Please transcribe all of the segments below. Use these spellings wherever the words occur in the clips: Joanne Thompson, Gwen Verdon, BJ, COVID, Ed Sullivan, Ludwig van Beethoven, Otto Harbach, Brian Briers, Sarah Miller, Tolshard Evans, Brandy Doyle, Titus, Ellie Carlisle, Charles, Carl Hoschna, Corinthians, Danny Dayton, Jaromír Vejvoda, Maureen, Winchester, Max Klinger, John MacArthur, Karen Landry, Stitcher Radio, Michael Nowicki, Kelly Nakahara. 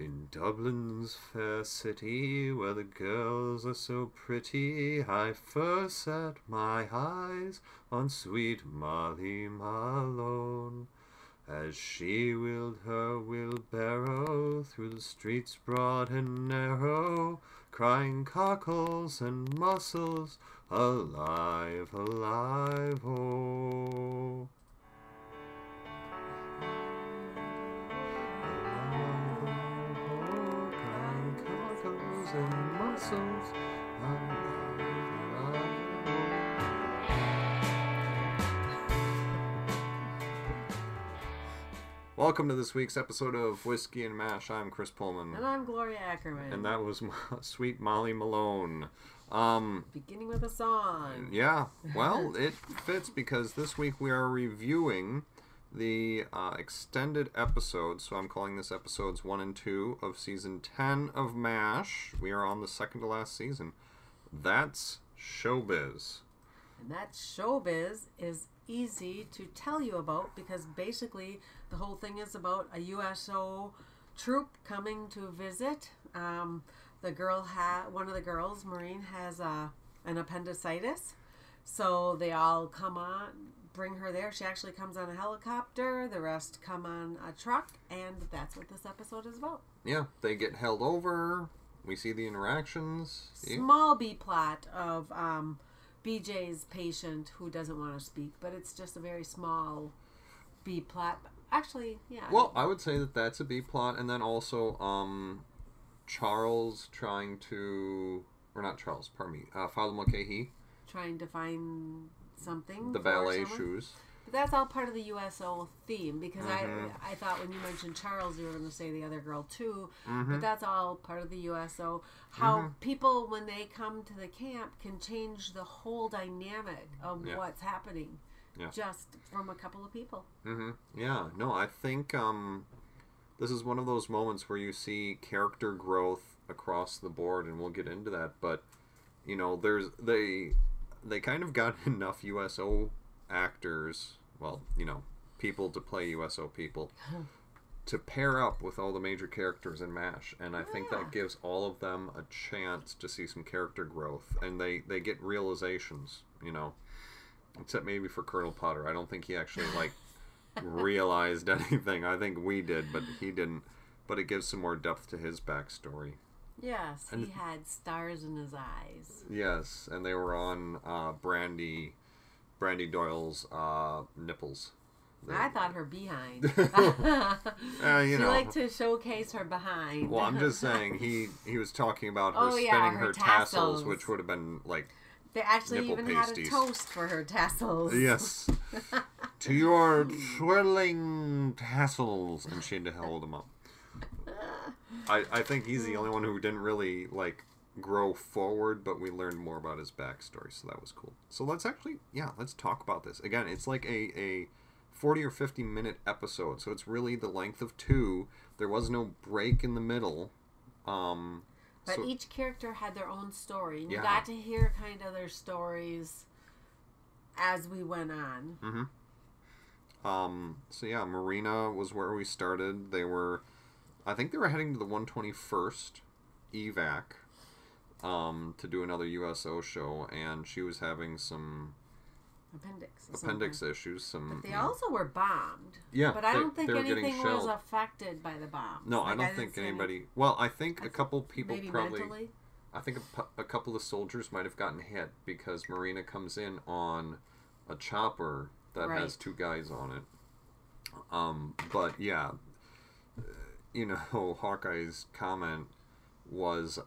In Dublin's fair city, where the girls are so pretty, I first set my eyes on sweet Molly Malone, as she wheeled her wheelbarrow through the streets broad and narrow, crying cockles and mussels, alive, alive, oh. And muscles Welcome to this week's episode of Whiskey and Mash. I'm Chris Pullman. And I'm Gloria Ackerman. And that was Sweet Molly Malone. Beginning with a song. Yeah, well, it fits because this week we are reviewing the extended episodes, so I'm calling this episodes 1 and 2 of season 10 of MASH. We are on the second to last season. That's Showbiz. And that Showbiz is easy to tell you about because basically the whole thing is about a USO troop coming to visit. One of the girls, Maureen, has an appendicitis, so they all come on. Bring her there. She actually comes on a helicopter. The rest come on a truck, and that's what this episode is about. Yeah, they get held over. We see the interactions. Small B plot of BJ's patient who doesn't want to speak, but it's just a very small B plot. Actually, yeah. Well, I would say that that's a B plot, and then also Charles trying to, or not Charles, pardon me, Father Mulcahy trying to find something. The ballet shoes. But that's all part of the USO theme because I thought when you mentioned Charles you were going to say the other girl too, but that's all part of the USO. How people when they come to the camp can change the whole dynamic of what's happening just from a couple of people. Yeah, no, I think this is one of those moments where you see character growth across the board, and we'll get into that, but you know, they kind of got enough USO actors, well, you know, people to play USO people, to pair up with all the major characters in MASH. And I think that gives all of them a chance to see some character growth. And they get realizations, you know. Except maybe for Colonel Potter. I don't think he actually, like, realized anything. I think we did, but he didn't. But it gives some more depth to his backstory. Yes, and he had stars in his eyes. Yes, and they were on Brandy Doyle's nipples. I thought her behind. She liked to showcase her behind. Well, I'm just saying he was talking about her spinning her tassels, which would have been like they actually nipple even pasties. Had a toast for her tassels. Yes, to your twirling tassels, and she had to hold them up. I think he's the only one who didn't really, like, grow forward, but we learned more about his backstory, so that was cool. So let's actually, let's talk about this. Again, it's like a 40 or 50-minute episode, so it's really the length of two. There was no break in the middle. But so, each character had their own story, and you got to hear kind of their stories as we went on. So, yeah, Marina was where we started. I think they were heading to the 121st evac to do another USO show, and she was having some appendix issues. But they also were bombed. Yeah, but I don't think anything was affected by the bombs. No, like, I don't think anybody. Well, I think a couple people maybe probably. Mentally? I think a couple of soldiers might have gotten hit because Marina comes in on a chopper that has two guys on it. But yeah. You know, Hawkeye's comment was,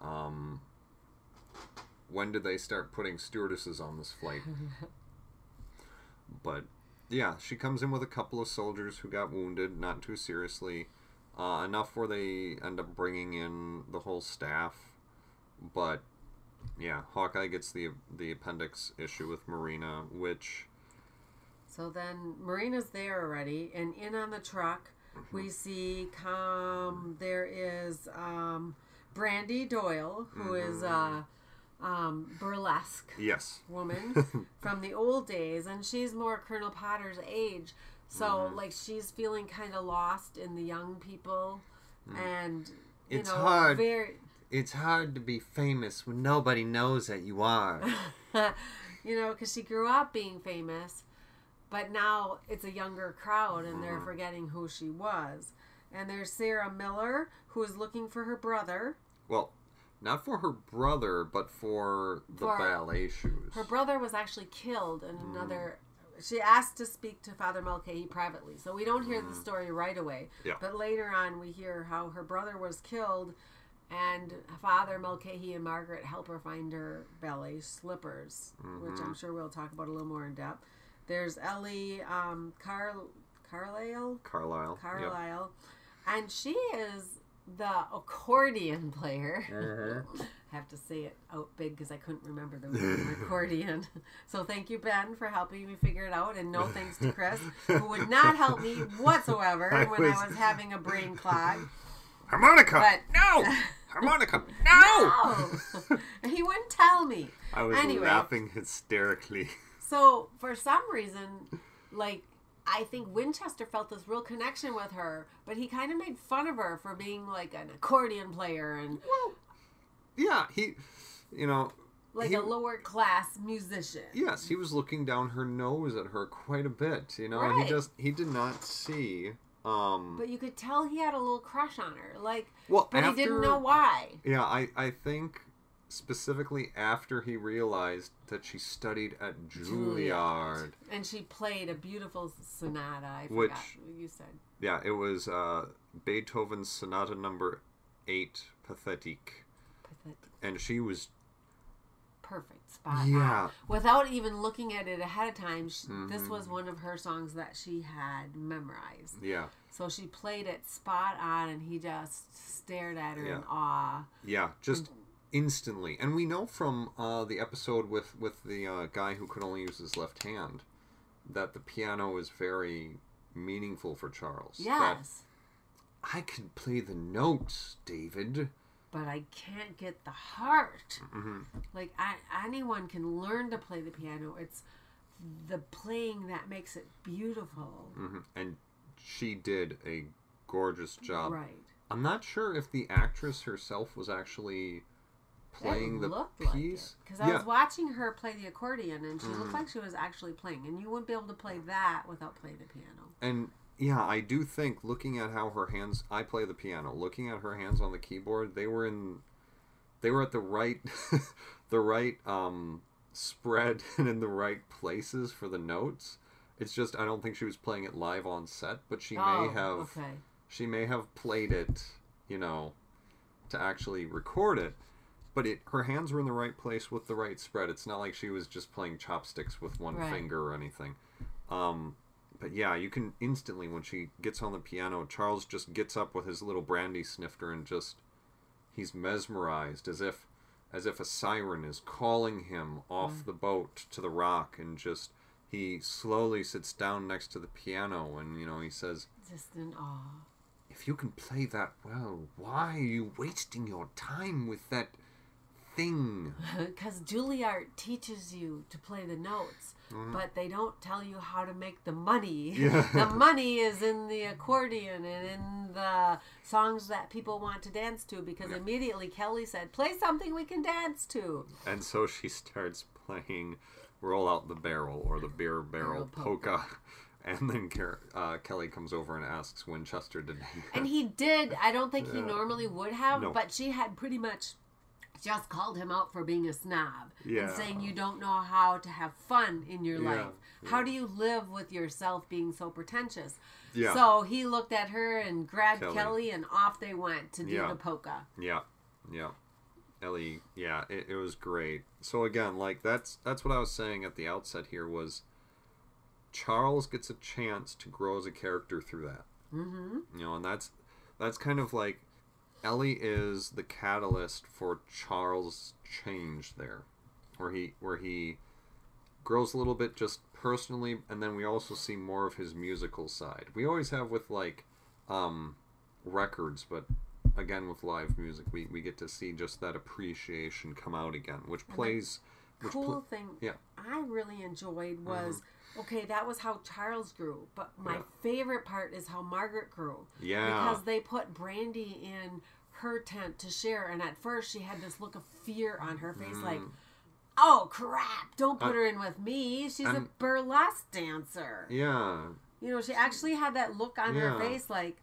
when did they start putting stewardesses on this flight? But, yeah, she comes in with a couple of soldiers who got wounded, not too seriously. Enough where they end up bringing in the whole staff. But, yeah, Hawkeye gets the appendix issue with Marina, which... So then Marina's there already, and in on the truck... We see there is Brandy Doyle, who is a burlesque woman from the old days, and she's more Colonel Potter's age. So, like, she's feeling kind of lost in the young people, and It's hard. It's hard to be famous when nobody knows that you are. Because she grew up being famous, but now it's a younger crowd and they're forgetting who she was. And there's Sarah Miller, who is looking for her brother. Well, not for her brother, but for the ballet shoes. Her brother was actually killed in another... She asked to speak to Father Mulcahy privately, so we don't hear the story right away. Yeah. But later on, we hear how her brother was killed, and Father Mulcahy and Margaret help her find her ballet slippers, which I'm sure we'll talk about a little more in depth. There's Ellie Carlisle, yep. And she is the accordion player. I have to say it out big because I couldn't remember the word accordion. So thank you, Ben, for helping me figure it out. And no thanks to Chris, who would not help me whatsoever when I was having a brain clog. Harmonica! But... No! Harmonica! No! No! He wouldn't tell me. I was laughing hysterically. So for some reason, I think Winchester felt this real connection with her, but he kind of made fun of her for being like an accordion player and... Well, yeah, he, like a lower class musician. Yes, he was looking down her nose at her quite a bit, Right. And he did not see. But you could tell he had a little crush on her, but he didn't know why. Yeah, I think specifically after he realized that she studied at Juilliard. And she played a beautiful sonata, I forgot what you said. Yeah, it was Beethoven's Sonata Number 8, Pathétique. And she was perfect, spot on. Without even looking at it ahead of time, this was one of her songs that she had memorized. Yeah. So she played it spot on, and he just stared at her in awe. Yeah, just instantly. And we know from the episode with the guy who could only use his left hand that the piano is very meaningful for Charles. Yes. That I can play the notes, David. But I can't get the heart. Mm-hmm. Anyone can learn to play the piano. It's the playing that makes it beautiful. Mm-hmm. And she did a gorgeous job. Right. I'm not sure if the actress herself was actually playing the piece. Because I was watching her play the accordion, and she looked like she was actually playing. And you wouldn't be able to play that without playing the piano. And... Yeah, I do think looking at how her hands... I play the piano. Looking at her hands on the keyboard, they were at the right, spread and in the right places for the notes. It's just I don't think she was playing it live on set, but she may have. Okay. She may have played it, to actually record it. But her hands were in the right place with the right spread. It's not like she was just playing chopsticks with one finger or anything. But yeah, you can instantly, when she gets on the piano, Charles just gets up with his little brandy snifter and just, he's mesmerized as if a siren is calling him off the boat to the rock, and just, he slowly sits down next to the piano and, he says, just in awe. If you can play that well, why are you wasting your time with that thing? Because Juilliard teaches you to play the notes, but they don't tell you how to make the money. Yeah. The money is in the accordion and in the songs that people want to dance to, because immediately Kelly said, play something we can dance to. And so she starts playing Roll Out the Barrel, or the Beer Barrel Polka. And then Kelly comes over and asks Winchester to dance. And he did. I don't think he normally would have, but she had pretty much... just called him out for being a snob and saying you don't know how to have fun in your life. Yeah. How do you live with yourself being so pretentious? Yeah. So he looked at her and grabbed Kelly and off they went to do the polka. Yeah. Yeah. Ellie, it was great. So again, that's what I was saying at the outset here was Charles gets a chance to grow as a character through that. Mm-hmm. And that's kind of like Ellie is the catalyst for Charles' change there, where he grows a little bit just personally, and then we also see more of his musical side. We always have with records, but again with live music, we get to see just that appreciation come out again, which I really enjoyed was. Okay, that was how Charles grew, but my favorite part is how Margaret grew. Yeah. Because they put Brandy in her tent to share, and at first she had this look of fear on her face, like, oh crap, don't put her in with me. She's a burlesque dancer. Yeah. You know, she actually had that look on her face, like,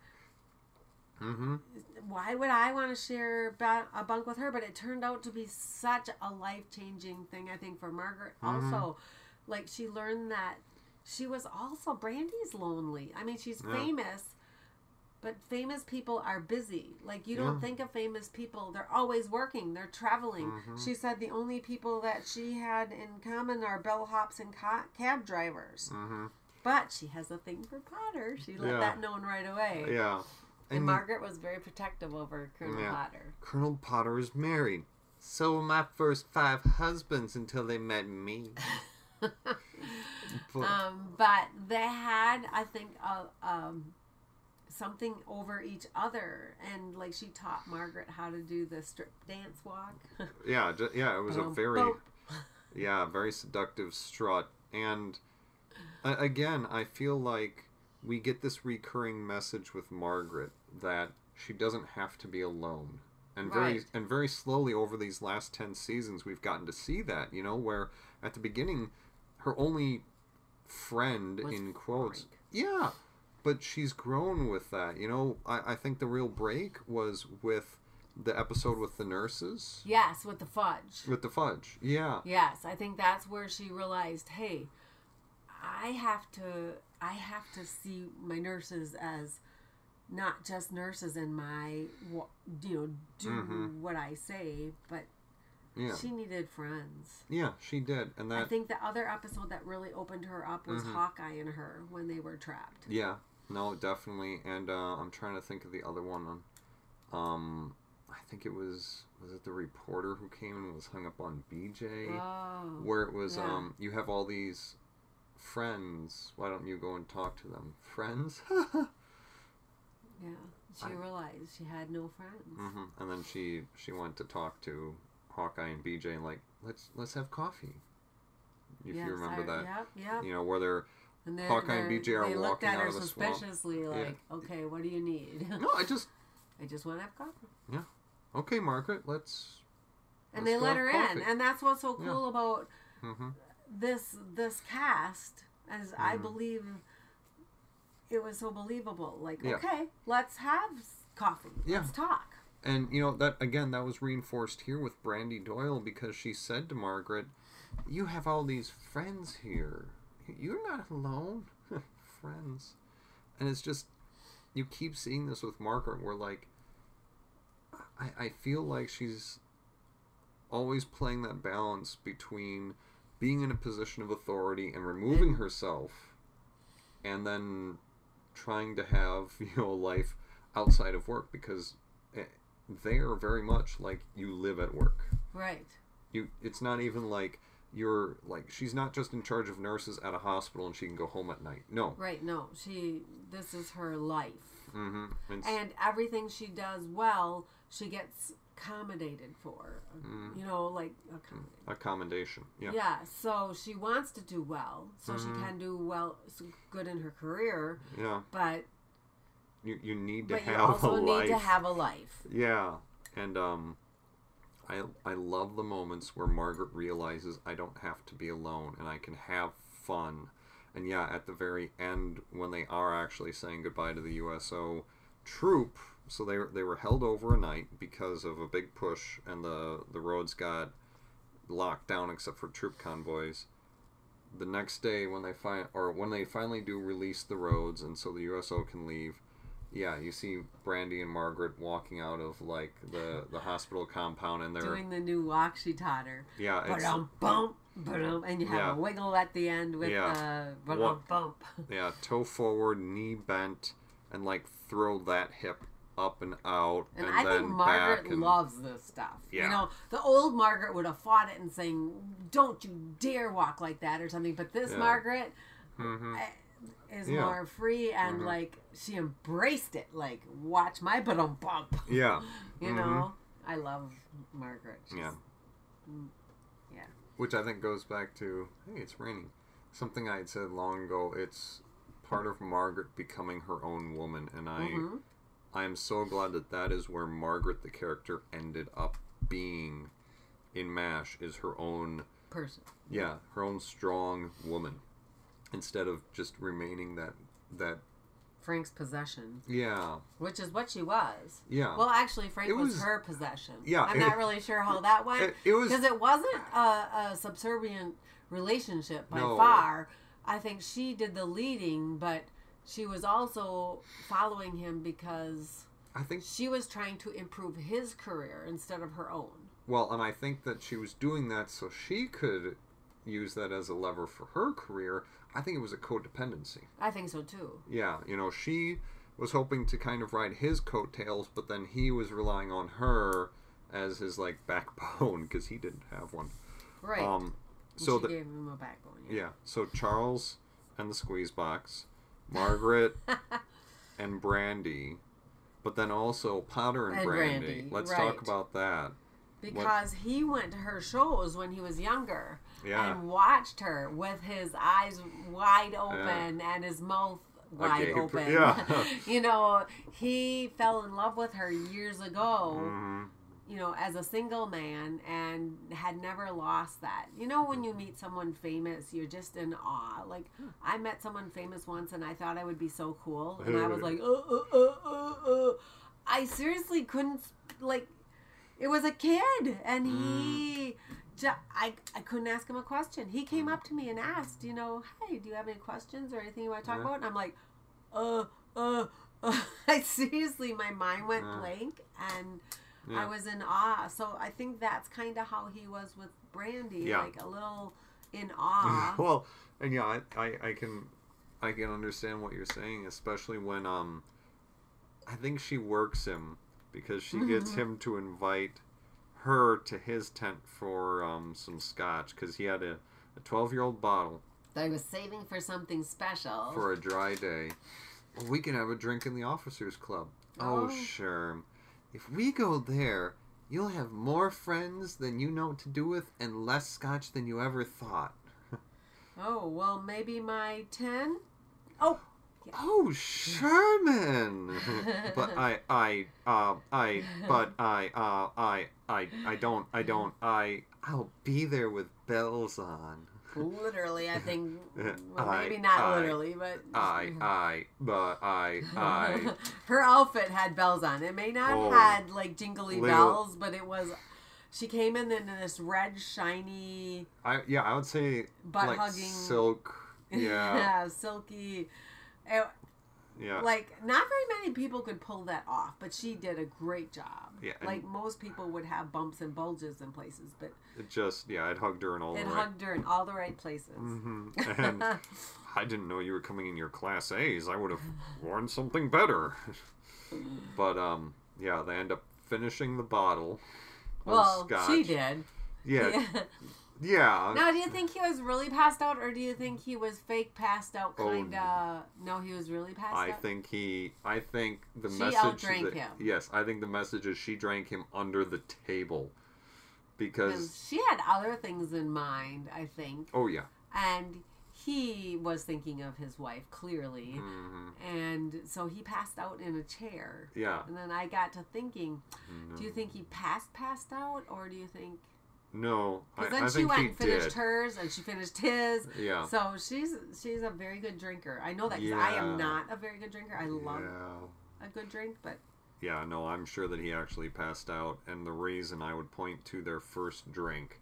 why would I want to share a bunk with her? But it turned out to be such a life-changing thing, I think, for Margaret. Also, like, she learned that she was also, Brandy's lonely. I mean, she's famous, but famous people are busy. Like, you don't think of famous people. They're always working. They're traveling. She said the only people that she had in common are bellhops and cab drivers. But she has a thing for Potter. She let that known right away. Yeah. And Margaret was very protective over Colonel Potter. Colonel Potter is married. So were my first 5 husbands until they met me. But they had, I think, something over each other, and like she taught Margaret how to do the strip dance walk. It was a very, very seductive strut. And again, I feel like we get this recurring message with Margaret that she doesn't have to be alone. And very slowly over these last 10 seasons, we've gotten to see that, you know, where at the beginning, her only friend, in quotes, but she's grown with that. You know, I think the real break was with the episode with the nurses. Yes, with the fudge. With the fudge, yeah. Yes, I think that's where she realized, hey, I have to see my nurses as not just nurses in my, you know, do what I say, but she needed friends. Yeah, she did. And that, I think the other episode that really opened her up was Hawkeye and her when they were trapped. Yeah, no, definitely. And I'm trying to think of the other one. I think it was it the reporter who came and was hung up on BJ? Oh, where it was, you have all these friends, why don't you go and talk to them? Friends? Yeah, she realized she had no friends. And then she went to talk to Hawkeye and BJ and like, let's have coffee. If you remember that. Yep. You know, where they're, and then Hawkeye and BJ are walking out of the swamp. They looked at her suspiciously like, okay, what do you need? No, I just want to have coffee. Yeah. Okay, Margaret, let's they let her in. And that's what's so cool about this cast, as I believe it was so believable. Like, okay, let's have coffee. Let's talk. And, you know, that again, that was reinforced here with Brandy Doyle, because she said to Margaret, you have all these friends here. You're not alone. Friends. And it's just, you keep seeing this with Margaret. We're like, I feel like she's always playing that balance between being in a position of authority and removing herself, and then trying to have, you know, life outside of work, because they are very much like you live at work. Right. It's not even like you're like, she's not just in charge of nurses at a hospital and she can go home at night. No. Right. No. This is her life. And everything she does well, she gets accommodated for, you know, like accommodation. Yeah, so she wants to do well, so she can do well, so good in her career. Yeah, but you need to have a life. You also need to have a life. Yeah, and I love the moments where Margaret realizes I don't have to be alone and I can have fun. And yeah, at the very end when they are actually saying goodbye to the USO troop. So they were held over a night because of a big push, and the roads got locked down except for troop convoys. The next day when they finally do release the roads and so the USO can leave, you see Brandy and Margaret walking out of like the hospital compound, and they're doing the new walk she taught her. Yeah, it's bump, bump, and you have a wiggle at the end with the bump. Yeah, toe forward, knee bent, and like throw that hip up and out, and I think Margaret loves this stuff. Yeah. You know, the old Margaret would have fought it and saying, "Don't you dare walk like that" or something. But this Margaret is more free, and like she embraced it. Like, watch my bum bump. Yeah. You know, I love Margaret. She's, yeah. Which I think goes back to, hey, it's raining. Something I had said long ago. It's part of Margaret becoming her own woman, and I. I'm so glad that that is where Margaret, the character, ended up being in MASH, is her own person. Yeah, her own strong woman, instead of just remaining that Frank's possession. Yeah. Which is what she was. Yeah. Well, actually, Frank was her possession. Yeah. I'm not really sure how that went. Because it wasn't a subservient relationship by far. I think she did the leading, but she was also following him because I think she was trying to improve his career instead of her own. Well, and I think that she was doing that so she could use that as a lever for her career. I think it was a codependency. I think so too. Yeah, you know, she was hoping to kind of ride his coattails, but then he was relying on her as his like backbone because he didn't have one. Right. So she gave him a backbone. Yeah. So Charles and the Squeeze Box, Margaret and Brandy, but then also Potter and Brandy. Let's talk about that. Because he went to her shows when he was younger and watched her with his eyes wide open and his mouth wide open. Yeah. You know, he fell in love with her years ago, you know, as a single man and had never lost that. You know, when you meet someone famous, you're just in awe. Like, I met someone famous once and I thought I would be so cool. And I was like, I seriously couldn't, like... It was a kid, and he, I couldn't ask him a question. He came up to me and asked, you know, hey, do you have any questions or anything you want to talk about? And I'm like, I seriously, my mind went blank, and I was in awe. So I think that's kind of how he was with Brandy, like a little in awe. Well, and yeah, I can understand what you're saying, especially when I think she works him. Because she gets him to invite her to his tent for some scotch. Because he had a 12-year-old bottle. That he was saving for something special. For a dry day. Well, we can have a drink in the officers' club. Oh, sure. If we go there, you'll have more friends than you know what to do with and less scotch than you ever thought. Oh, well, maybe my 10? Oh, yeah. Oh, Sherman! But I'll be there with bells on. Literally, I think. Well, maybe not literally, but. Her outfit had bells on. It may not had, like, jingly bells, but it was. She came in this red, shiny. I would say. Butt hugging. Like silk. Yeah. Yeah, silky. Like, not very many people could pull that off, but she did a great job. Yeah, like, most people would have bumps and bulges in places, but... It just, yeah, it hugged her in all the right... It hugged her in all the right places. Mm-hmm. And I didn't know you were coming in your Class A's. I would have worn something better. But, yeah, they end up finishing the bottle of scotch. She did. Yeah. Yeah. Now, do you think he was really passed out, or do you think he was fake passed out? Kinda. No, he was really passed out. I think the message. She outdrank him. Yes, I think the message is she drank him under the table, because she had other things in mind. I think. Oh yeah. And he was thinking of his wife clearly, and so he passed out in a chair. Yeah. And then I got to thinking, do you think he passed out, or do you think? No, because then she went and finished hers, and she finished his. Yeah. So she's a very good drinker. I know that because I am not a very good drinker. I love a good drink, but yeah, no, I'm sure that he actually passed out. And the reason I would point to their first drink,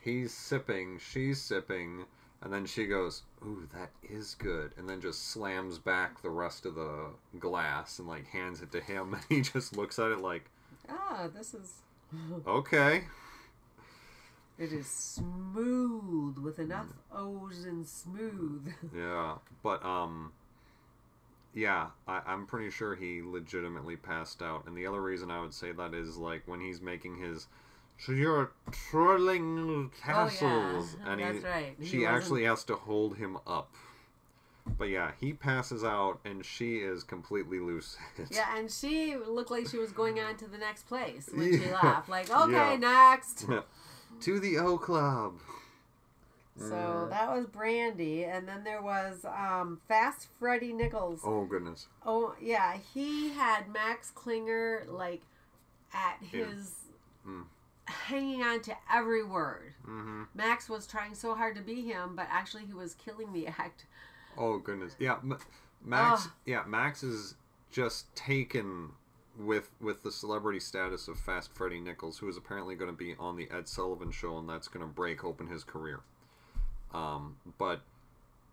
he's sipping, she's sipping, and then she goes, "Ooh, that is good," and then just slams back the rest of the glass and like hands it to him, and he just looks at it like, "Ah, this is okay." It is smooth with enough O's and smooth. Yeah, but yeah, I'm pretty sure he legitimately passed out. And the other reason I would say that is like when he's making his, you're twirling castles, and that's right. She actually has to hold him up. But yeah, he passes out, and she is completely lucid. Yeah, and she looked like she was going on to the next place when she left. Like, okay, next. To the O Club. So that was Brandy, and then there was Fast Freddie Nichols. Oh goodness. Oh yeah, he had Max Klinger like at his hanging on to every word. Mm-hmm. Max was trying so hard to be him, but actually he was killing the act. Oh goodness, yeah, Max is just taken with the celebrity status of Fast Freddie Nichols, who is apparently going to be on the Ed Sullivan show, and that's going to break open his career. But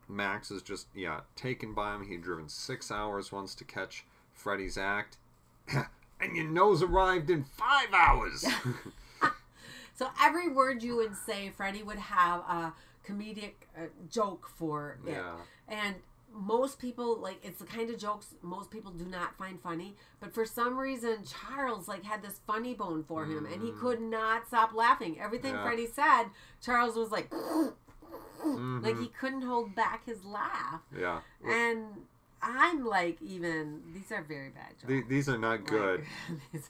Max is just, yeah, taken by him. He'd driven 6 hours once to catch Freddie's act. And your nose arrived in 5 hours. So every word you would say, Freddie would have a comedic joke for it. Yeah. And most people, like, it's the kind of jokes most people do not find funny. But for some reason, Charles, like, had this funny bone for him. And he could not stop laughing. Everything Freddie said, Charles was like... Like, he couldn't hold back his laugh. Yeah. And I'm like, even, these are very bad jokes. These are not good. Like,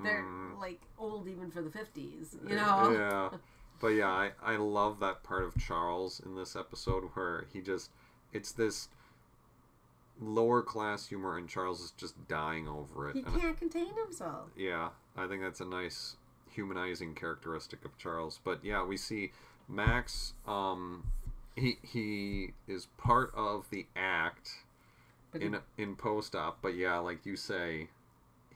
they're, like, old even for the 50s, you know? Yeah. But, yeah, I love that part of Charles in this episode where he just, it's this lower class humor and Charles is just dying over it. He can't contain himself. Yeah. I think that's a nice humanizing characteristic of Charles. But, yeah, we see... Max, he is part of the act in post-op, but yeah, like you say,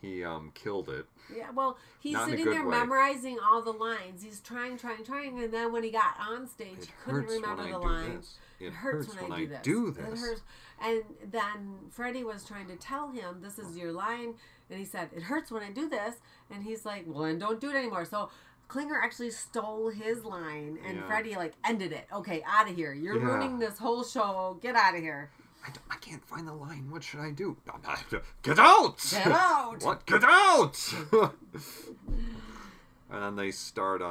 he killed it. Yeah, well, he's sitting there memorizing all the lines. He's trying, and then when he got on stage, he couldn't remember the lines. It hurts when I do this. It hurts. And then Freddie was trying to tell him, this is your line, and he said, it hurts when I do this, and he's like, well, then don't do it anymore. So... Klinger actually stole his line, and Freddie, like, ended it. Okay, out of here. You're ruining this whole show. Get out of here. I can't find the line. What should I do? Get out! Get out! What? Get out! And then they start,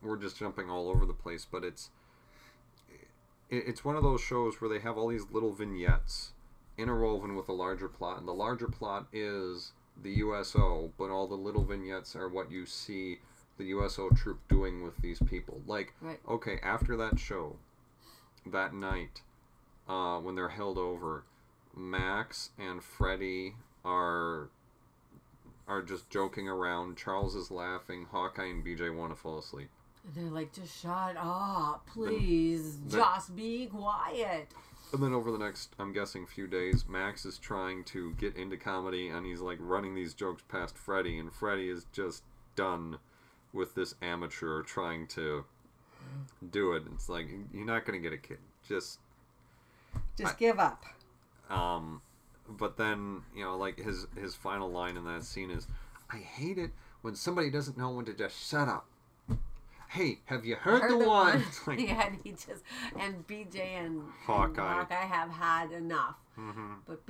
we're just jumping all over the place, but it's one of those shows where they have all these little vignettes interwoven with a larger plot, and the larger plot is... the USO, but all the little vignettes are what you see the USO troupe doing with these people. Like, okay, after that show, that night, when they're held over, Max and Freddie are just joking around. Charles is laughing. Hawkeye and BJ want to fall asleep. They're like, just shut up, please. Just be quiet. And then over the next, I'm guessing, few days, Max is trying to get into comedy, and he's, like, running these jokes past Freddie, and Freddie is just done with this amateur trying to do it. It's like, you're not going to get a kid. Just give up. But then, you know, like, his final line in that scene is, I hate it when somebody doesn't know when to just shut up. Hey, have you heard the one? Like, yeah, and he just, and BJ and Hawkeye have had enough. Mm-hmm. But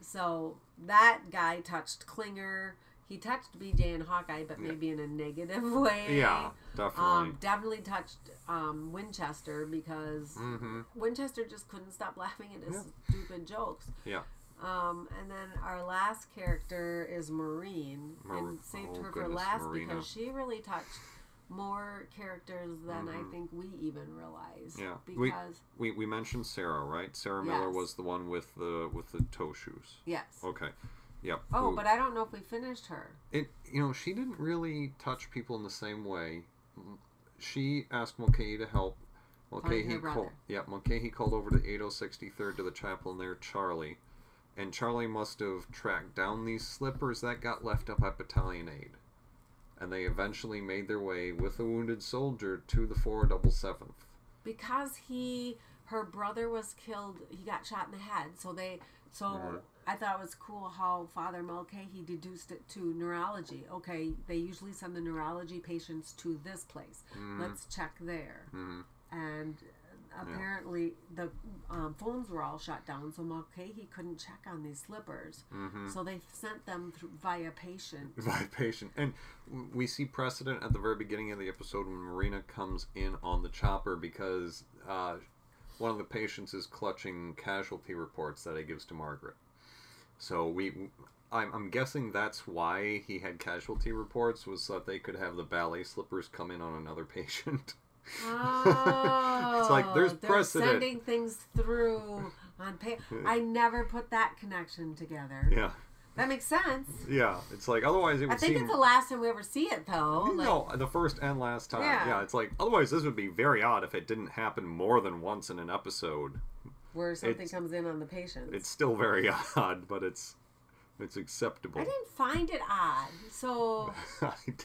so that guy touched Klinger. He touched BJ and Hawkeye, but maybe in a negative way. Yeah, definitely. Definitely touched Winchester because Winchester just couldn't stop laughing at his stupid jokes. Yeah. And then our last character is Maureen. And saved her for last because she really touched... more characters than I think we even realize. Yeah, because we mentioned Sarah, right? Sarah Miller was the one with the toe shoes. Yes. Okay. Yep. Oh, but I don't know if we finished her. She didn't really touch people in the same way. She asked Mulcahy to help. Mulcahy called over to 8063rd to the chapel and there Charlie, and Charlie must have tracked down these slippers that got left up at Battalion Aid. And they eventually made their way with a wounded soldier to the 477th. Because her brother was killed, he got shot in the head. I thought it was cool how Father Mulcahy deduced it to neurology. Okay, they usually send the neurology patients to this place. Let's check there. And apparently the phones were all shut down, so Mulcahy couldn't check on these slippers. So they sent them via patient. And we see precedent at the very beginning of the episode when Marina comes in on the chopper because one of the patients is clutching casualty reports that he gives to Margaret. So I'm guessing that's why he had casualty reports, was so that they could have the ballet slippers come in on another patient. Oh, it's like there's precedent. Sending things through on paper. I never put that connection together. Yeah. That makes sense. Yeah, it's like otherwise it would. I think it's the last time we ever see it, though. Like, no, the first and last time. Yeah. It's like otherwise this would be very odd if it didn't happen more than once in an episode, where something comes in on the patient. It's still very odd, but it's acceptable. I didn't find it odd, so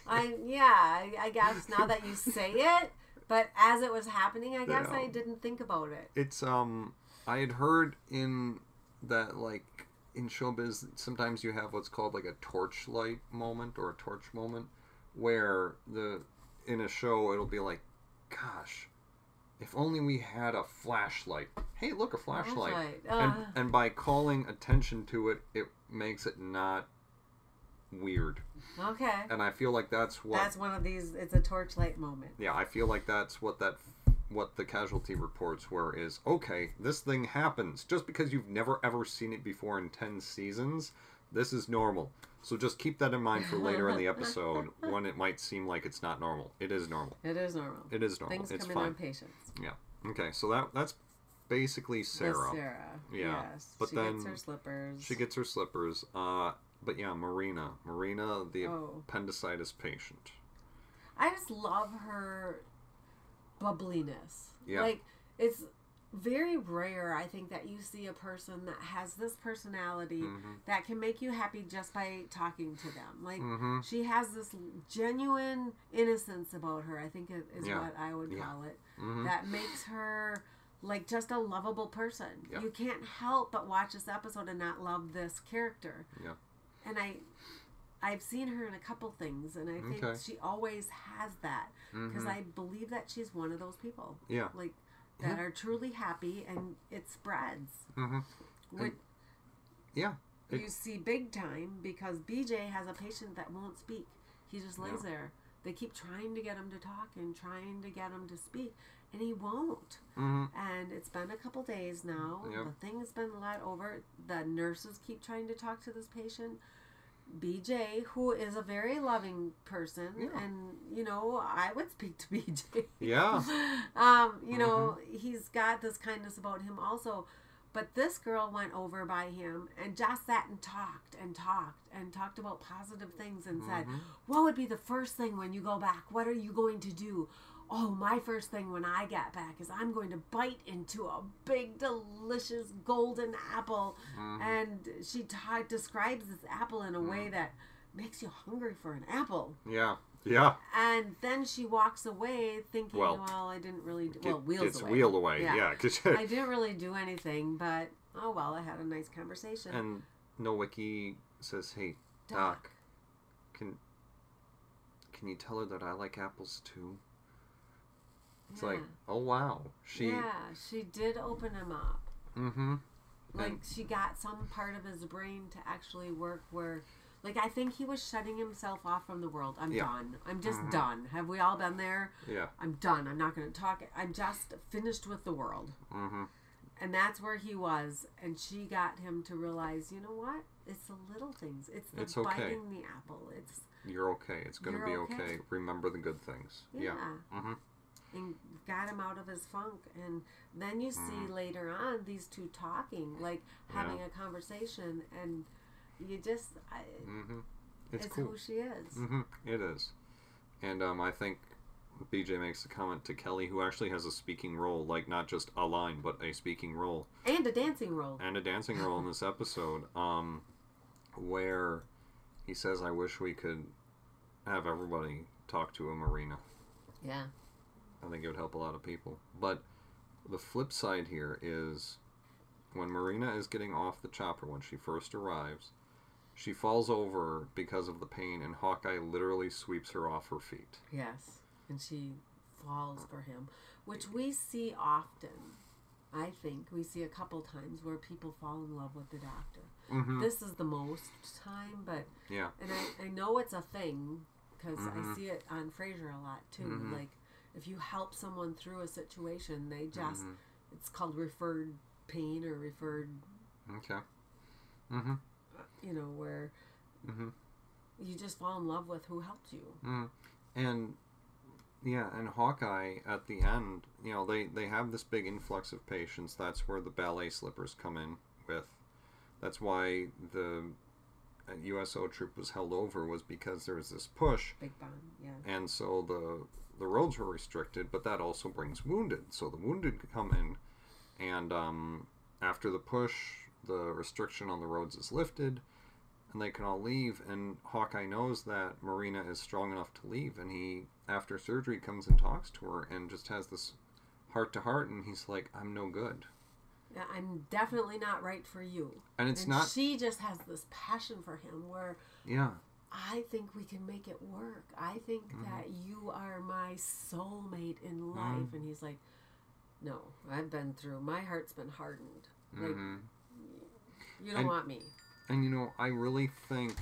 I guess now that you say it, but as it was happening, I guess I didn't think about it. It's I had heard in that in showbiz, sometimes you have what's called a torchlight moment or a torch moment, where in a show it'll be like, gosh, if only we had a flashlight. Hey, look, a flashlight. And by calling attention to it, it makes it not weird. Okay. And I feel like that's one of these. It's a torchlight moment. Yeah, I feel like that's what the casualty reports were, is okay, this thing happens just because you've never ever seen it before in 10 seasons. This is normal, so just keep that in mind for later in the episode when it might seem like it's not normal. It is normal. It is normal. It is normal. Things it's come fine. In on patients. Yeah. Okay, so that's basically Sarah. That's Sarah. Yeah. Yes. But then she gets her slippers. But yeah, Marina, the appendicitis patient. I just love her bubbliness. Yeah. It's very rare, I think, that you see a person that has this personality that can make you happy just by talking to them. She has this genuine innocence about her, I think is what I would call it, that makes her just a lovable person. Yeah. You can't help but watch this episode and not love this character. Yeah. And I've seen her in a couple things, and I think she always has that, because I believe that she's one of those people. Yeah. That are truly happy, and it spreads. You see big time, because BJ has a patient that won't speak. He just lays there. They keep trying to get him to talk and trying to get him to speak, and he won't. And it's been a couple days now. Yep. The thing's been let over. The nurses keep trying to talk to this patient. BJ, who is a very loving person, and I would speak to BJ. Yeah. He's got this kindness about him also, but this girl went over by him and just sat and talked about positive things and said, "What would be the first thing when you go back? What are you going to do?" "Oh, my first thing when I get back is I'm going to bite into a big, delicious golden apple." And she describes this apple in a way that makes you hungry for an apple. Yeah, yeah. And then she walks away thinking, well, I didn't really do... wheel away, yeah. I didn't really do anything, but, oh, well, I had a nice conversation. And Nowicki says, "Hey, Doc, can you tell her that I like apples, too?" It's like, oh, wow. She did open him up. She got some part of his brain to actually work where... I think he was shutting himself off from the world. I'm done. I'm just done. Have we all been there? Yeah. I'm done. I'm not going to talk. I'm just finished with the world. And that's where he was. And she got him to realize, you know what? It's the little things. It's the biting the apple. It's... You're okay. It's going to be okay. Remember the good things. Yeah. And got him out of his funk. And then you see later on these two talking, having a conversation, and you just, it's cool. Who she is. It is. And I think BJ makes a comment to Kelly, who actually has a speaking role, not just a line, but a speaking role. And a dancing role. And a dancing role in this episode, where he says, "I wish we could have everybody talk to a Marina." Yeah. I think it would help a lot of people. But the flip side here is when Marina is getting off the chopper when she first arrives, she falls over because of the pain, and Hawkeye literally sweeps her off her feet. Yes, and she falls for him, which we see often. I think we see a couple times where people fall in love with the doctor. This is the most time, but... Yeah. And I know it's a thing, because I see it on Frasier a lot, too. If you help someone through a situation, they just... It's called referred pain or referred... Okay. Where you just fall in love with who helped you. And Yeah, and Hawkeye at the end, you know, they have this big influx of patients. That's where the ballet slippers come in with. That's why the USO troop was held over, was because there was this push. Big bomb, yeah. And so the roads were restricted, but that also brings wounded. So the wounded come in, and after the push, the restriction on the roads is lifted, and they can all leave, and Hawkeye knows that Marina is strong enough to leave, and he, after surgery, comes and talks to her and just has this heart-to-heart, and he's like, I'm no good. Yeah, I'm definitely not right for you. And it's not... She just has this passion for him where... Yeah. I think we can make it work. I think that you are my soulmate in life. And he's like, no, I've been through... My heart's been hardened. Like, you don't want me. And, you know, I really think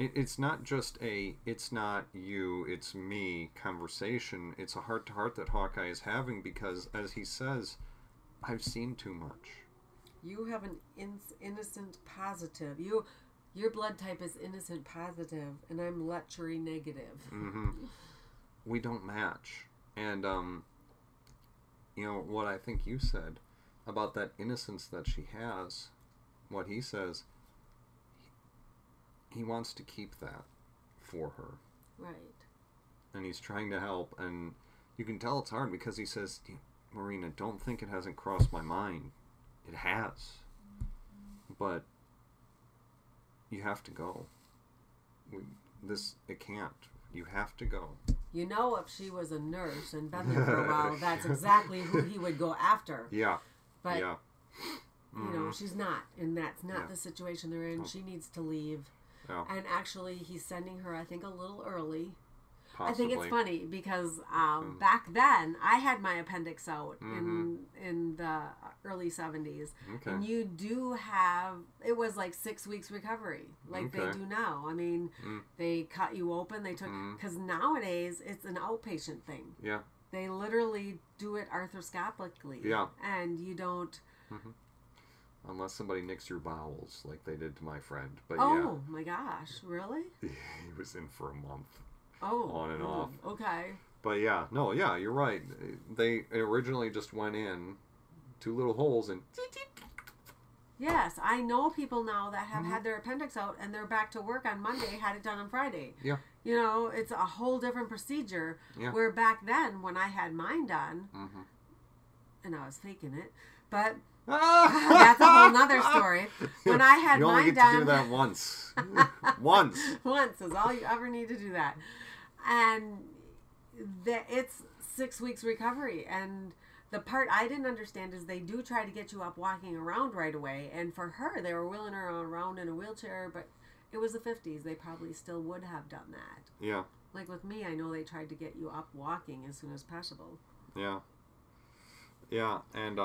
it's not just a it's not you, it's me conversation. It's a heart-to-heart that Hawkeye is having because, as he says, I've seen too much. You have an innocent positive. Your blood type is innocent positive, and I'm lechery negative. We don't match. And, you know, what I think you said about that innocence that she has... What he says, he wants to keep that for her. Right. And he's trying to help, and you can tell it's hard because he says, Marina, don't think it hasn't crossed my mind. It has. But you have to go. It can't. You have to go. You know, if she was a nurse and been there for a while, that's exactly who he would go after. Yeah. But... Yeah. You know, she's not, and that's not the situation they're in. She needs to leave. And actually, he's sending her, I think, a little early. Possibly. I think it's funny because back then, I had my appendix out in the early 70s. And you do have, it was like 6 weeks recovery, like they do now. I mean, they cut you open, they took, because nowadays, it's an outpatient thing. Yeah. They literally do it arthroscopically. Yeah. And you don't... Unless somebody nicks your bowels, like they did to my friend. But oh, my gosh. Really? He was in for a month. Oh. On and off. Okay. But yeah. No, yeah, you're right. They originally just went in, two little holes, and... Yes, I know people now that have had their appendix out, and they're back to work on Monday, had it done on Friday. Yeah. You know, it's a whole different procedure. Yeah. Where back then, when I had mine done, and I was faking it, but... That's a whole nother story. When I had mine done, you only get to do that once. Once is all you ever need to do that, and it's 6 weeks recovery. And the part I didn't understand is they do try to get you up walking around right away. And for her, they were wheeling her around in a wheelchair. But it was the 50s; they probably still would have done that. Yeah. Like with me, I know they tried to get you up walking as soon as possible. Yeah. Yeah, and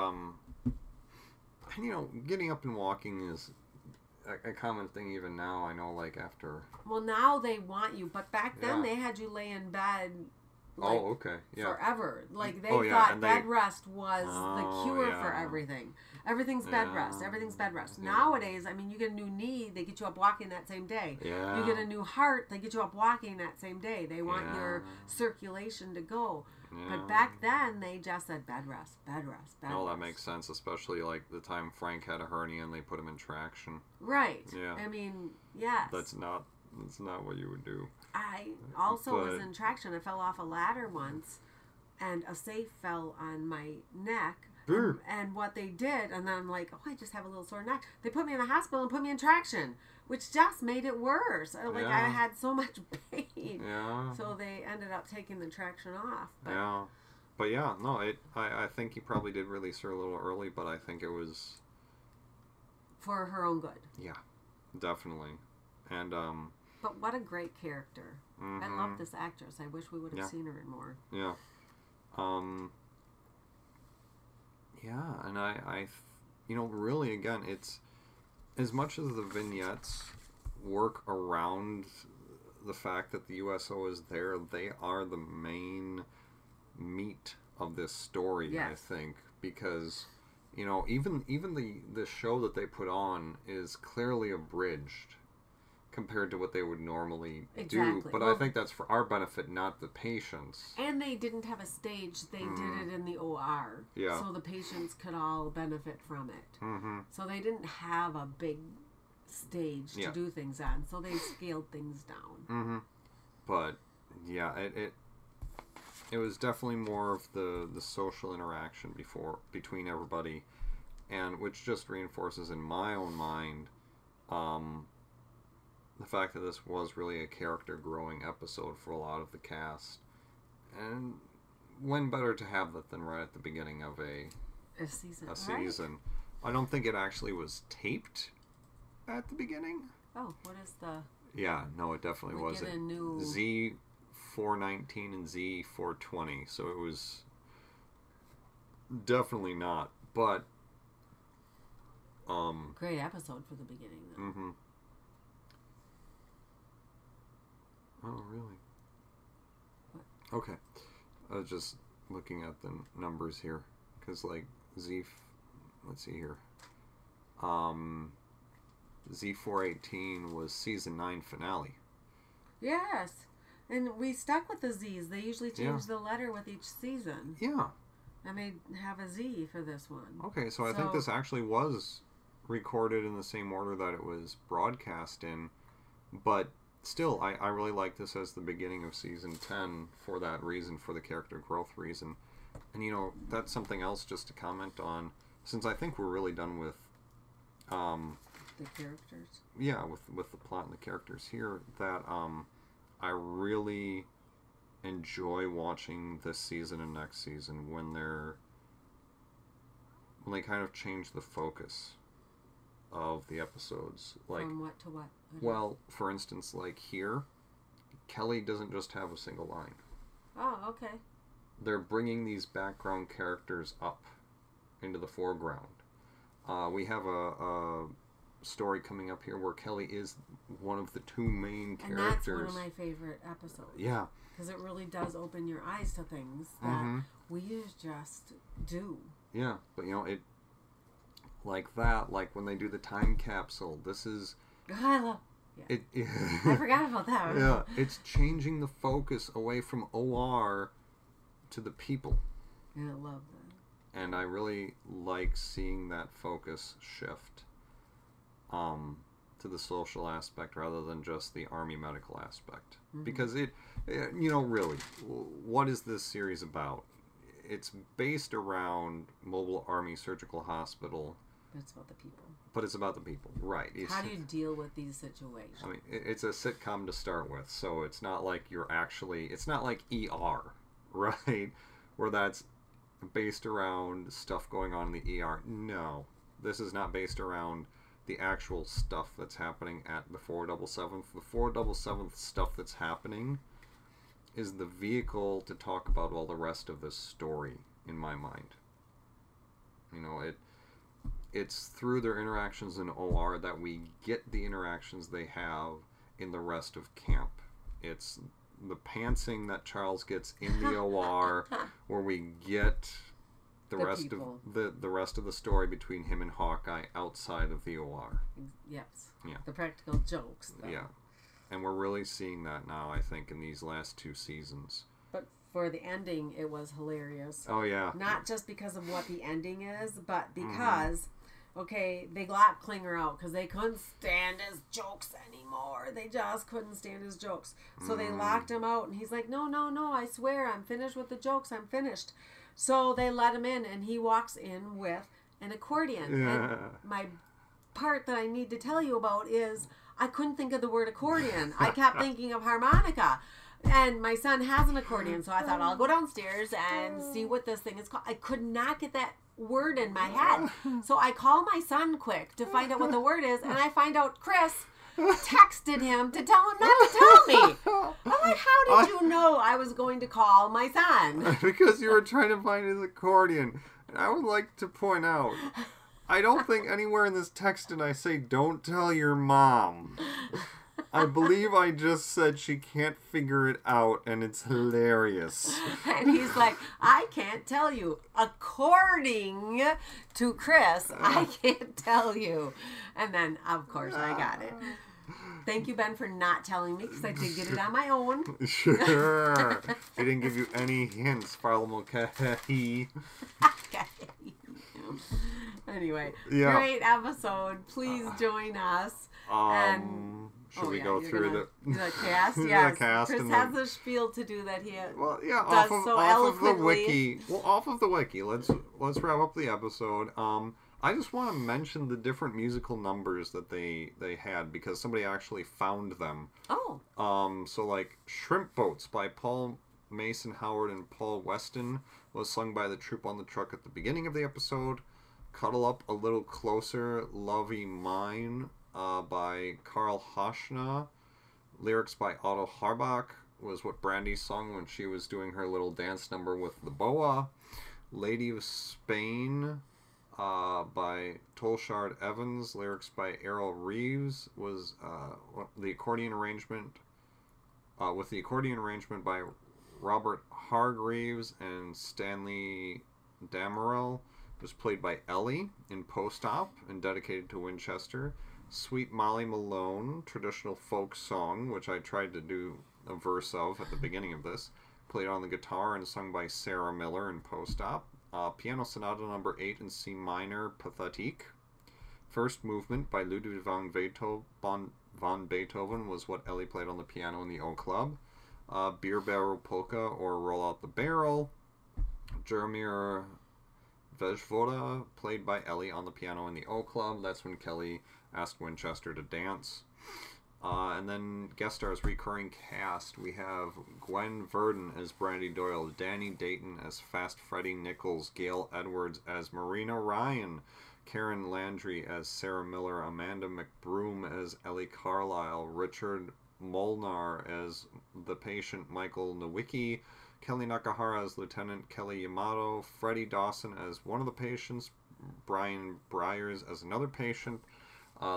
And, you know, getting up and walking is a common thing even now. I know, like, after... Well, now they want you, but back then they had you lay in bed, like, forever. Like, they thought bed rest was the cure for everything. Everything's bed rest. Everything's bed rest. Yeah. Nowadays, I mean, you get a new knee, they get you up walking that same day. Yeah. You get a new heart, they get you up walking that same day. They want your circulation to go. Yeah. But back then, they just said bed rest, bed rest, bed rest. That makes sense, especially like the time Frank had a hernia and they put him in traction. Right. Yeah. I mean, yes. That's not what you would do. I also was in traction. I fell off a ladder once, and a safe fell on my neck. And what they did, and then I'm like, oh, I just have a little sore neck. They put me in the hospital and put me in traction, which just made it worse. Like, I had so much pain. Yeah. So they ended up taking the traction off. But. Yeah. But, yeah, no, I think he probably did release her a little early, but I think it was... For her own good. Yeah, definitely. And, But what a great character. I love this actress. I wish we would have seen her in more. Yeah. Yeah, and I, you know, really, again, it's as much as the vignettes work around the fact that the USO is there, they are the main meat of this story, I think, because, you know, even the show that they put on is clearly abridged compared to what they would normally do. But well, I think that's for our benefit, not the patients. And they didn't have a stage. They did it in the OR. Yeah. So the patients could all benefit from it. Mm-hmm. So they didn't have a big stage to do things on. So they scaled things down. Mm-hmm. But, yeah, it was definitely more of the social interaction between everybody, and which just reinforces in my own mind the fact that this was really a character growing episode for a lot of the cast, and when better to have that than right at the beginning of a season. I don't think it actually was taped at the beginning. Oh, what is the? Yeah, no, it definitely wasn't. Get a new... Z419 and Z420, so it was definitely not. But great episode for the beginning, though. Mm-hmm. Oh, really? What? Okay. I was just looking at the numbers here, because like let's see here. Z418 was season 9 finale. Yes. And we stuck with the Z's. They usually change the letter with each season. Yeah. And they have a Z for this one. Okay, so I think this actually was recorded in the same order that it was broadcast in. But still, I really like this as the beginning of season 10 for that reason, for the character growth reason. And, you know, that's something else just to comment on, since I think we're really done with... the characters. Yeah, with the plot and the characters here, that... I really enjoy watching this season and next season when they kind of change the focus of the episodes. Like, from what to what? Well, for instance, like here, Kelly doesn't just have a single line. Oh, okay. They're bringing these background characters up into the foreground. We have a story coming up here where Kelly is one of the two main characters. And that's one of my favorite episodes. Yeah. Because it really does open your eyes to things that we just do. Yeah. But, you know, it... Like that, like when they do the time capsule, this is... I forgot about that. Right? Yeah. It's changing the focus away from OR to the people. And I love that. And I really like seeing that focus shift. To the social aspect rather than just the army medical aspect. Because it, you know, really, what is this series about? It's based around Mobile Army Surgical Hospital. But it's about the people. Right. How do you deal with these situations? I mean, it's a sitcom to start with, so it's not like you're actually... It's not like ER, right? Where that's based around stuff going on in the ER. No. This is not based around... the actual stuff that's happening at the 477th. The 477th stuff that's happening is the vehicle to talk about all the rest of this story, in my mind. You know, it's through their interactions in OR that we get the interactions they have in the rest of camp. It's the pantsing that Charles gets in the OR where we get... The rest of the story between him and Hawkeye outside of the OR. Yes. Yeah. The practical jokes. Though. Yeah. And we're really seeing that now, I think, in these last two seasons. But for the ending, it was hilarious. Oh, yeah. Not just because of what the ending is, but because, they got Klinger out because they couldn't stand his jokes anymore. They just couldn't stand his jokes. So they locked him out, and he's like, no, I swear, I'm finished with the jokes. I'm finished. So they let him in, and he walks in with an accordion. Yeah. And my part that I need to tell you about is I couldn't think of the word accordion. I kept thinking of harmonica. And my son has an accordion, so I thought I'll go downstairs and see what this thing is called. I could not get that word in my head. So I call my son quick to find out what the word is, and I find out Chris texted him to tell him not to tell me. I'm like, how did you know I was going to call my son? Because you were trying to find his accordion. And I would like to point out, I don't think anywhere in this text did I say, don't tell your mom. I believe I just said she can't figure it out, and it's hilarious. And he's like, I can't tell you. According to Chris, I can't tell you. And then, of course, I got it. Thank you, Ben, for not telling me, because I did get it on my own. Sure. I didn't give you any hints, Father Mulcahy. Anyway, yeah. Great episode. Please join us. And Should we go through the cast? Yeah, Chris has a spiel to do that here. Well, yeah, off of the wiki. Well, off of the wiki. Let's wrap up the episode. I just want to mention the different musical numbers that they had, because somebody actually found them. Oh. So like Shrimp Boats by Paul Mason Howard and Paul Weston was sung by the troupe on the truck at the beginning of the episode. Cuddle Up a Little Closer, Lovey Mine by Carl Hoschna. Lyrics by Otto Harbach was what Brandy sung when she was doing her little dance number with the boa. Lady of Spain by Tolshard Evans. Lyrics by Errol Reeves was the accordion arrangement by Robert Hargreaves and Stanley Damerel. Was played by Ellie in Post-Op and dedicated to Winchester. Sweet Molly Malone, traditional folk song, which I tried to do a verse of at the beginning of this, played on the guitar and sung by Sarah Miller in Post-Op. Piano Sonata Number 8 in C minor, Pathétique. First Movement by Ludwig van Beethoven was what Ellie played on the piano in the O Club. Beer Barrel Polka, or Roll Out the Barrel. Jaromír Vejvoda, played by Ellie on the piano in the O Club. That's when Kelly asked Winchester to dance. And then guest stars, recurring cast. We have Gwen Verdon as Brandy Doyle, Danny Dayton as Fast Freddie Nichols, Gail Edwards as Marina Ryan, Karen Landry as Sarah Miller, Amanda McBroom as Ellie Carlisle, Richard Molnar as the patient Michael Nowicki, Kelly Nakahara as Lieutenant Kelly Yamato, Freddie Dawson as one of the patients, Brian Briers as another patient.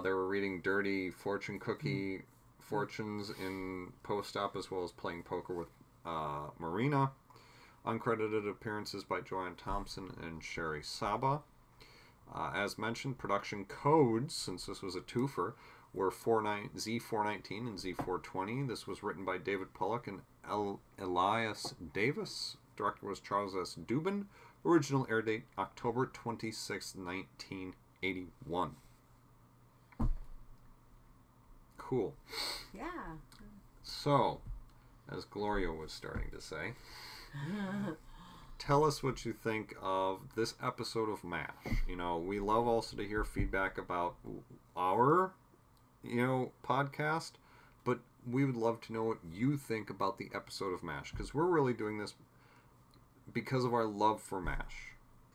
They were reading dirty fortune cookie fortunes in Post-Op, as well as playing poker with Marina. Uncredited appearances by Joanne Thompson and Sherry Saba. As mentioned, production codes, since this was a twofer, were Z419 and Z420. This was written by David Pollock and Elias Davis. Director was Charles S. Dubin. Original air date October 26, 1981. Cool. Yeah. So, as Gloria was starting to say, tell us what you think of this episode of MASH. You know, we love also to hear feedback about our, you know, podcast, but we would love to know what you think about the episode of MASH, because we're really doing this because of our love for MASH,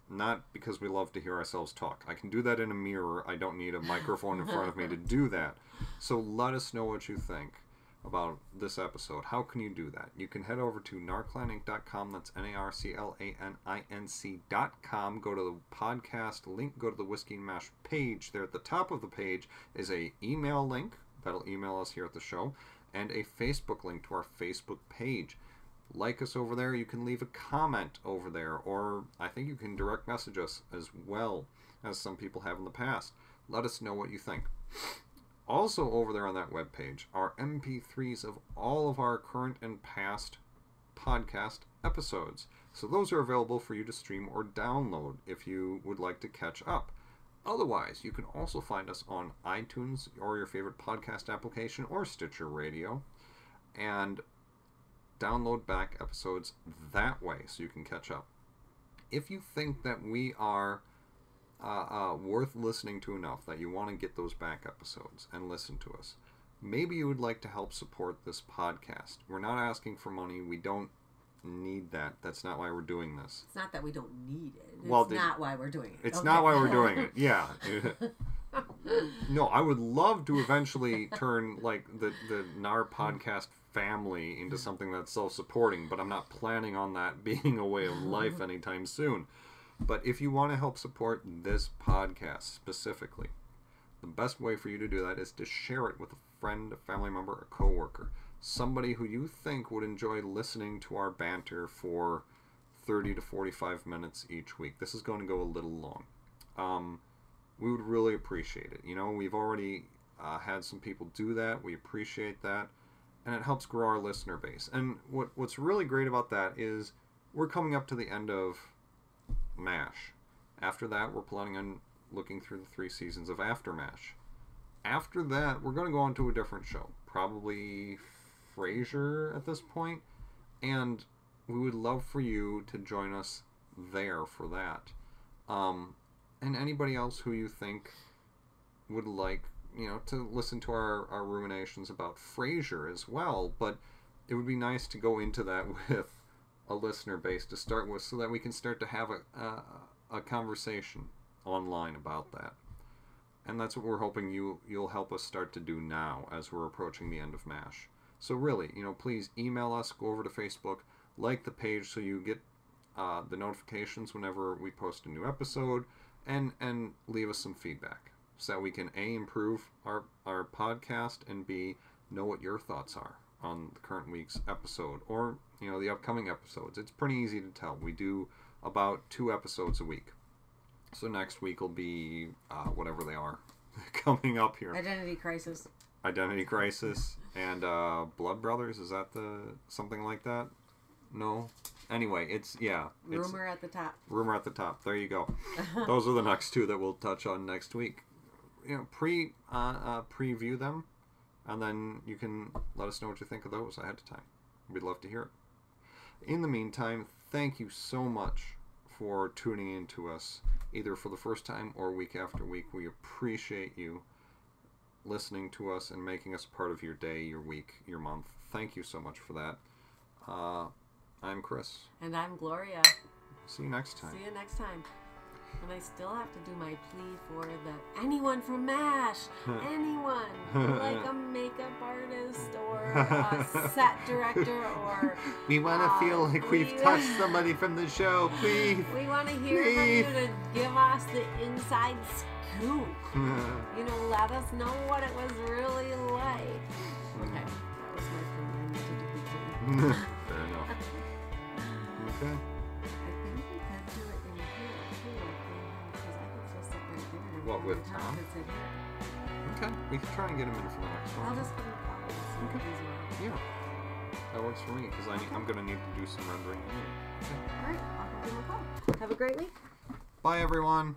not because we love to hear ourselves talk. I can do that in a mirror. I don't need a microphone in front of me to do that. So let us know what you think about this episode. How can you do that? You can head over to narclaninc.com. That's narclaninc.com. Go to the podcast link. Go to the Whiskey and Mash page. There at the top of the page is a email link that'll email us here at the show, and a Facebook link to our Facebook page. Like us over there. You can leave a comment over there, or I think you can direct message us as well, as some people have in the past. Let us know what you think. Also over there on that webpage are MP3s of all of our current and past podcast episodes. So those are available for you to stream or download if you would like to catch up. Otherwise, you can also find us on iTunes or your favorite podcast application or Stitcher Radio, and download back episodes that way so you can catch up. If you think that we are worth listening to enough that you want to get those back episodes and listen to us, maybe you would like to help support this podcast. We're not asking for money. We don't need that. That's not why we're doing this. It's not that we don't need it. It's not why we're doing it. It's okay. Not why we're doing it. Yeah. No, I would love to eventually turn like the NAR podcast family into something that's self-supporting, but I'm not planning on that being a way of life anytime soon. But if you want to help support this podcast specifically, the best way for you to do that is to share it with a friend, a family member, a coworker, somebody who you think would enjoy listening to our banter for 30 to 45 minutes each week. This is going to go a little long. We would really appreciate it. You know, we've already had some people do that. We appreciate that. And it helps grow our listener base. And what's really great about that is we're coming up to the end of MASH. After that, we're planning on looking through the 3 seasons of After MASH. After that, we're going to go on to a different show. Probably Frasier at this point. And we would love for you to join us there for that. And anybody else who you think would like, you know, to listen to our ruminations about Frasier as well. But it would be nice to go into that with a listener base to start with, so that we can start to have a conversation online about that. And that's what we're hoping you'll help us start to do now as we're approaching the end of MASH. So really, you know, please email us, go over to Facebook, like the page so you get the notifications whenever we post a new episode, and leave us some feedback so that we can A, improve our podcast, and B, know what your thoughts are on the current week's episode, or, you know, the upcoming episodes. It's pretty easy to tell. We do about 2 episodes a week. So next week will be whatever they are coming up here. Identity Crisis. And Blood Brothers, is that something like that? No? Anyway, Rumor at the Top. Rumor at the Top. There you go. Those are the next 2 that we'll touch on next week. You know, preview them, and then you can let us know what you think of those ahead of time. We'd love to hear it. In the meantime, thank you so much for tuning in to us, either for the first time or week after week. We appreciate you listening to us and making us part of your day, your week, your month. Thank you so much for that. I'm Chris. And I'm Gloria. See you next time. See you next time. And I still have to do my plea for anyone from MASH, anyone, like a makeup artist or a set director or... We want to feel like we've touched somebody from the show, please. We want to hear from you to give us the inside scoop. You know, let us know what it was really like. Okay, that was my thing. I need to do the thing. Fair enough. Okay. What with Tom? Okay, we can try and get him in for the next one. I'll just put him in. Okay. Yeah, that works for me because I'm gonna need to do some rendering. Okay. All right, I'll give him a call. Have a great week. Bye, everyone.